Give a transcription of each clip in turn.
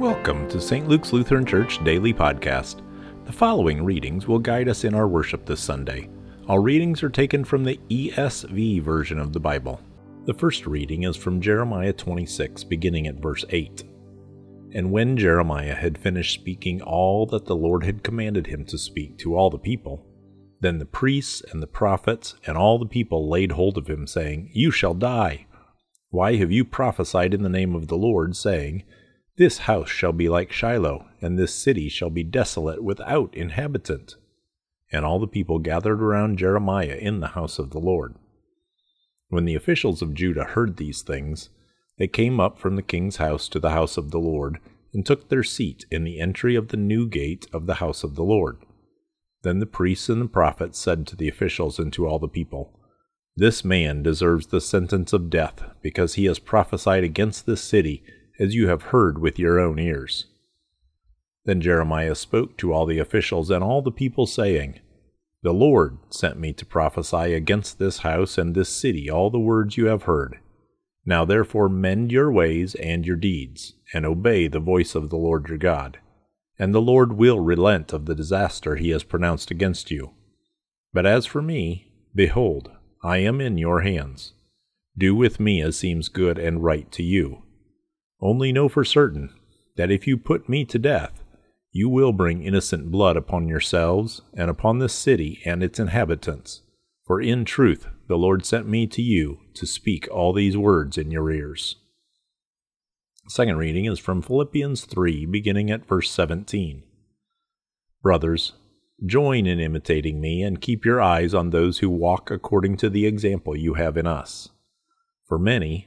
Welcome to St. Luke's Lutheran Church Daily Podcast. The following readings will guide us in our worship this Sunday. All readings are taken from the ESV version of the Bible. The first reading is from Jeremiah 26, beginning at verse 8. And when Jeremiah had finished speaking all that the Lord had commanded him to speak to all the people, then the priests and the prophets and all the people laid hold of him, saying, "You shall die. Why have you prophesied in the name of the Lord, saying, 'This house shall be like Shiloh, and this city shall be desolate without inhabitant'?" And all the people gathered around Jeremiah in the house of the Lord. When the officials of Judah heard these things, they came up from the king's house to the house of the Lord, and took their seat in the entry of the new gate of the house of the Lord. Then the priests and the prophets said to the officials and to all the people, "This man deserves the sentence of death, because he has prophesied against this city, as you have heard with your own ears." Then Jeremiah spoke to all the officials and all the people, saying, "The Lord sent me to prophesy against this house and this city all the words you have heard. Now therefore mend your ways and your deeds, and obey the voice of the Lord your God. And the Lord will relent of the disaster he has pronounced against you. But as for me, behold, I am in your hands. Do with me as seems good and right to you. Only know for certain that if you put me to death, you will bring innocent blood upon yourselves and upon this city and its inhabitants. For in truth, the Lord sent me to you to speak all these words in your ears." The second reading is from Philippians 3, beginning at verse 17. "Brothers, join in imitating me and keep your eyes on those who walk according to the example you have in us. For many,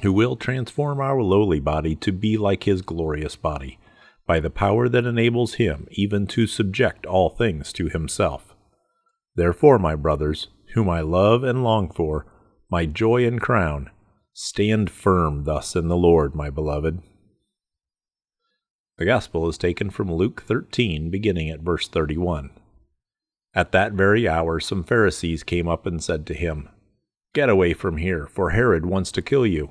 to be like his glorious body, by the power that enables him even to subject all things to himself. Therefore, my brothers, whom I love and long for, my joy and crown, stand firm thus in the Lord, my beloved." The gospel is taken from Luke 13, beginning at verse 31. "At that very hour some Pharisees came up and said to him, 'Get away from here, for Herod wants to kill you.'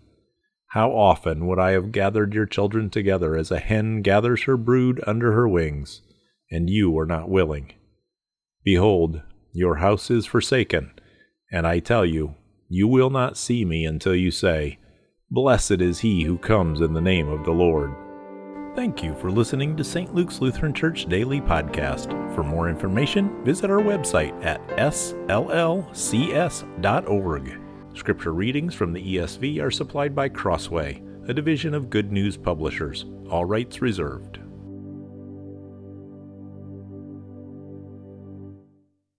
How often would I have gathered your children together as a hen gathers her brood under her wings, and you were not willing? Behold, your house is forsaken, and I tell you, you will not see me until you say, 'Blessed is he who comes in the name of the Lord.'" Thank you for listening to St. Luke's Lutheran Church Daily Podcast. For more information, visit our website at sllcs.org. Scripture readings from the ESV are supplied by Crossway, a division of Good News Publishers. All rights reserved.